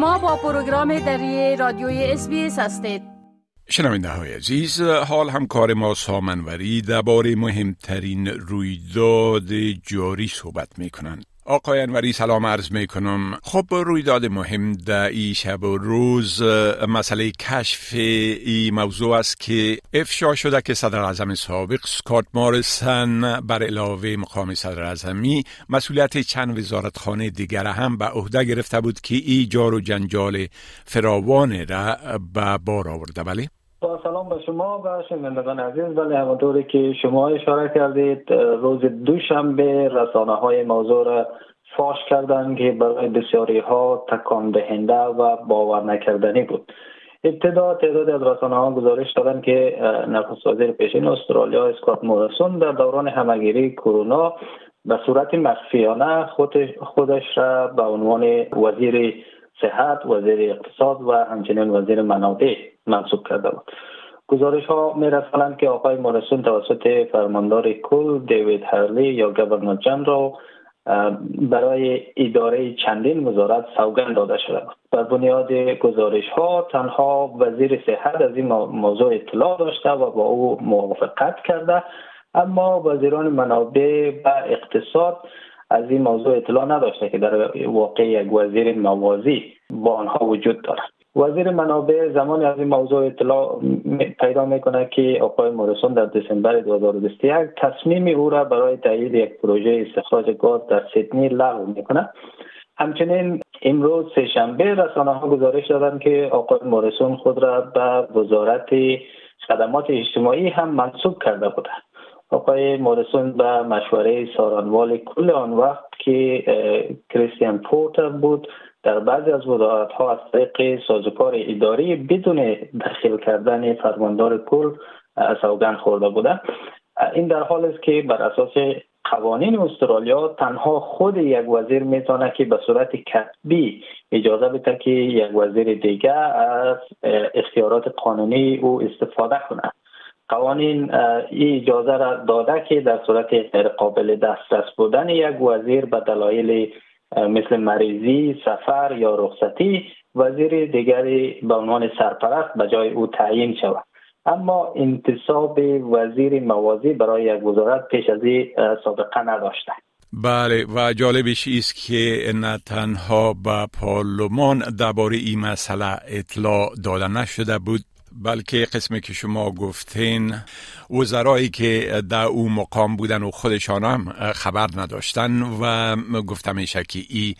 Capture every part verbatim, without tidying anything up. شما با پروگرام دری رادیوی اس بی اس هستید. شنونده‌های عزیز، حال همکار ما سامنوری درباره مهمترین رویداد جاری صحبت می‌کنند. آقای انوری سلام عرض می کنم. خب رویداد مهم در این شب و روز مسئله کشف این موضوع است که افشا شده که صدر اعظم سابق اسکات موریسون بر علاوه مقام صدر اعظمی مسئولیت چند وزارتخانه دیگر هم به عهده گرفته بود که این جار و جنجال فراوان را به بار آورده. بله؟ با سلام به شما و شنوندگان عزیز. بله، همونطوری که شما اشاره کردید روز دوشنبه رسانه‌های موضوع را فاش کردند که برای بسیاری ها تکان دهنده و باور نکردنی بود. ابتدا تعداد از رسانه‌ها گزارش دادند که نخست وزیر پیشین استرالیا اسکات موریسون در دوران همه‌گیری کرونا به صورت مخفیانه خودش را به عنوان وزیر صحت، وزیر اقتصاد و همچنین وزیر منابع منصوب کرده بود. گزارش ها می رسانند که آقای موریسون توسط فرماندار کل دیوید هرلی یا گورنر جنرال برای اداره چندین وزارت سوگند داده شده بود. بر بنیاد گزارش ها تنها وزیر صحت از این موضوع اطلاع داشته و با او موافقت کرده، اما وزیران منابع و اقتصاد از این موضوع اطلاع نداشته که در واقع یک وزیر موازی با آنها وجود دارد. وزیر منابع زمانی از این موضوع اطلاع پیدا میکنه که آقای موریسون در دسامبر دو هزار و بیست و یک تصمیم او را برای تایید یک پروژه استخراج گاز در سیدنی لغو میکنه. همچنین امروز سه‌شنبه رسانه ها گزارش دادند که آقای موریسون خود را به وزارت خدمات اجتماعی هم منصوب کرده بوده. آقای موریسون به مشوره سارنوال کل آن وقت که کریستین پورتر بود در بعضی از وزارت‌ها از طریق سازوکار اداری بدون دخیل کردن فرماندار کل سوگند خورده بوده. این در حال است که بر اساس قوانین استرالیا تنها خود یک وزیر میتونه که به صورت کتبی اجازه بده که یک وزیر دیگر از اختیارات قانونی او استفاده کنه. قوانین این اجازه را داده که در صورت غیر قابل دسترس بودن یک وزیر به دلایل مثل مریضی، سفر یا رخصتی وزیر دیگری به عنوان سرپرست به جای او تعیین شود. اما انتصاب وزیر موازی برای یک وزارت پیش از این سابقه نداشته. بله، و جالبش است که نه تنها به پارلمان درباره این مسئله اطلاع داده نشده بود، بلکه قسمی که شما گفتین وزرایی که در اون مقام بودن و خودشان هم خبر نداشتن و گفتم میشه که این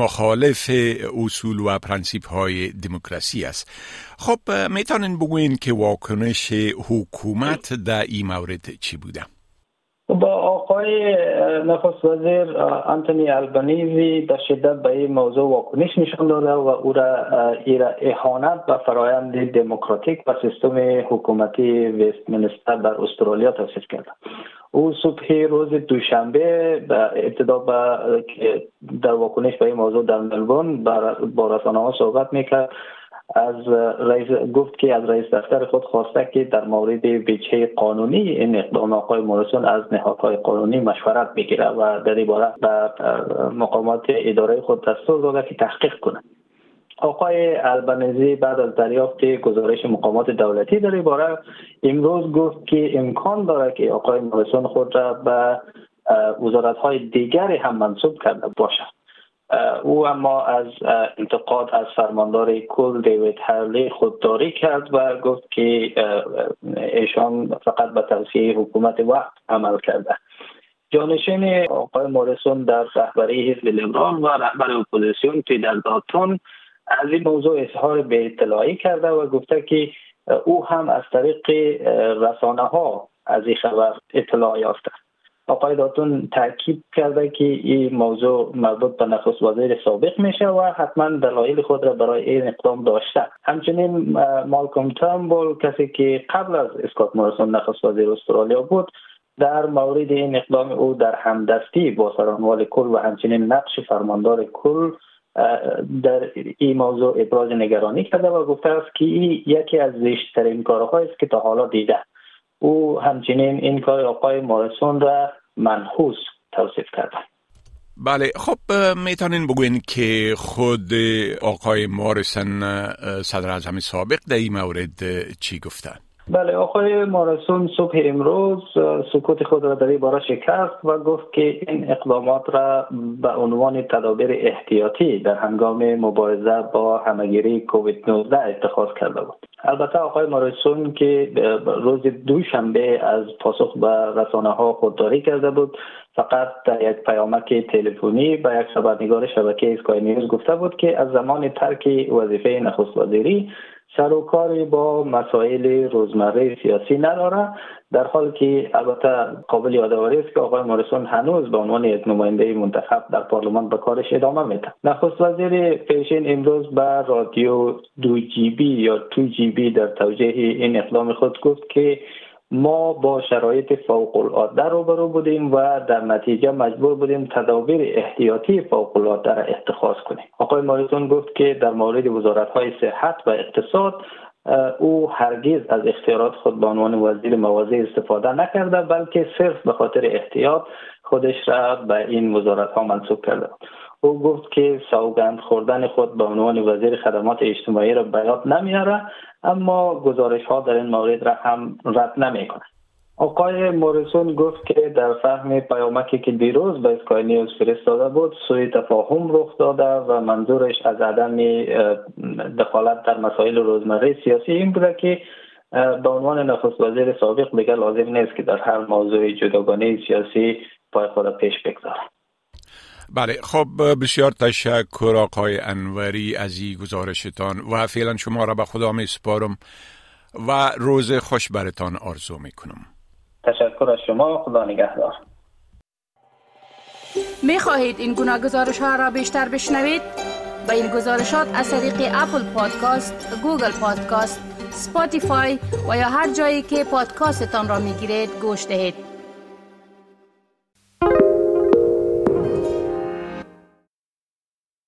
مخالف اصول و پرنسیپ های دموکراسی است. خب میتونین بگوین که واکنش حکومت در این مورد چی بوده؟ با آقای نخست وزیر آنتونی البانیزی در شدت به این موضوع واکنش نشان داده و او را اهانت به فرآیند دموکراتیک و سیستم حکومتی وستمنستر در استرالیا توصیف کرد. او صبح روز دوشنبه ابتدا با در واکنش به این موضوع در ملبورن با رسانه‌ها صحبت میکرد. از رئیس گفت که از رئیس دفتر خود خواسته که در مورد وجه قانونی این اقدام آقای موریسون از نهادهای قانونی مشورت بگیره و در این باره به مقامات اداره خود دستور داده که تحقیق کنند. آقای البانیزی بعد از دریافت گزارش مقامات دولتی در این باره امروز گفت که امکان دارد که آقای موریسون خود را به وزارت‌های دیگری هم منصوب کرده باشد. او اما از انتقاد از فرماندار کل دیوید هرلی خودداری کرد و گفت که ایشان فقط به توصیه حکومت وقت عمل کرده. جانشین آقای موریسون در رهبری حزب لیبرال و رهبر اپوزیسیون پیتر داتون از این موضوع اظهار به اطلاعی کرده و گفته که او هم از طریق رسانه ها از این خبر اطلاع یافته. آقای داتون تاکید کرده که این موضوع مربوط به نخست وزیر سابق میشه و حتما دلایل خود را برای این اقدام داشته. همچنین مالکوم ترنبول کسی که قبل از اسکات موریسون نخست وزیر استرالیا بود در مورد این اقدام او در همدستی با سرانوال کل و همچنین نقش فرماندار کل در این موضوع ابراز نگرانی کرده و گفته است که این یکی از زشت‌ترین کارهایی است که تا حالا دیده. او همچنین این کار آقای موریسون را منحوس توصیف کرده. بله، خب میتونین بگوین که خود آقای موریسون صدر اعظم سابق در این مورد چی گفتن؟ بله، آقای موریسون صبح امروز سکوت خود را در این باره شکست و گفت که این اقدامات را به عنوان تدابیر احتیاطی در هنگام مبارزه با همگیری کووید نوزده اتخاذ کرده بود. البته آقای موریسون که روز دوشنبه از پاسخ به رسانه ها خودداری کرده بود، فقط در یک پیامک تلفنی با یک خبرنگار شبکه اسکای نیوز گفته بود که از زمان ترک وظیفه نخست وزیری سر و کاری با مسائل روزمره سیاسی نداره، در حالی که البته قابل یادآوری است که آقای موریسون هنوز به عنوان یک نماینده منتخب در پارلمان به کارش ادامه میده. نخست وزیر پیشین امروز به رادیو دو جی بی یا دو جی بی در توجیه این اقدام خود گفت که ما با شرایط فوق العاده روبرو بودیم و در نتیجه مجبور بودیم تدابیر احتیاطی فوق العاده را اتخاذ کنیم. آقای موریسون گفت که در مورد وزارت‌های صحت و اقتصاد او هرگز از اختیارات خود به عنوان وزیر موازی استفاده نکرده، بلکه صرف به خاطر احتیاط خودش را به این وزارت‌ها منصوب کرده. او گفت که سوگند خوردن خود به عنوان وزیر خدمات اجتماعی را به یاد نمیاره، اما گزارش ها در این مورد را هم رد نمی کنند. آقای موریسون گفت که در فهم پیامکی که دیروز به اسکای نیوز فرستاده بود، سوء تفاهم رخ داده و منظورش از عدم دخالت در مسائل روزمره سیاسی این بوده که به عنوان نخست وزیر سابق دیگر لازم نیست که در هر موضوع جداگانه سیاسی پای خود را پیش بگذاره. بله، خب بسیار تشکر آقای انوری از این گزارشتان و فعلا شما را به خدا می سپارم و روز خوش برتان آرزو می کنم. تشکر از شما، خدا نگهدار. می خواهید این گناه گزارش ها را بیشتر بشنوید؟ با این گزارشات از طریق اپل پادکاست، گوگل پادکاست، سپاتیفای و یا هر جایی که پادکاستتان را می گیرید گوش دهید.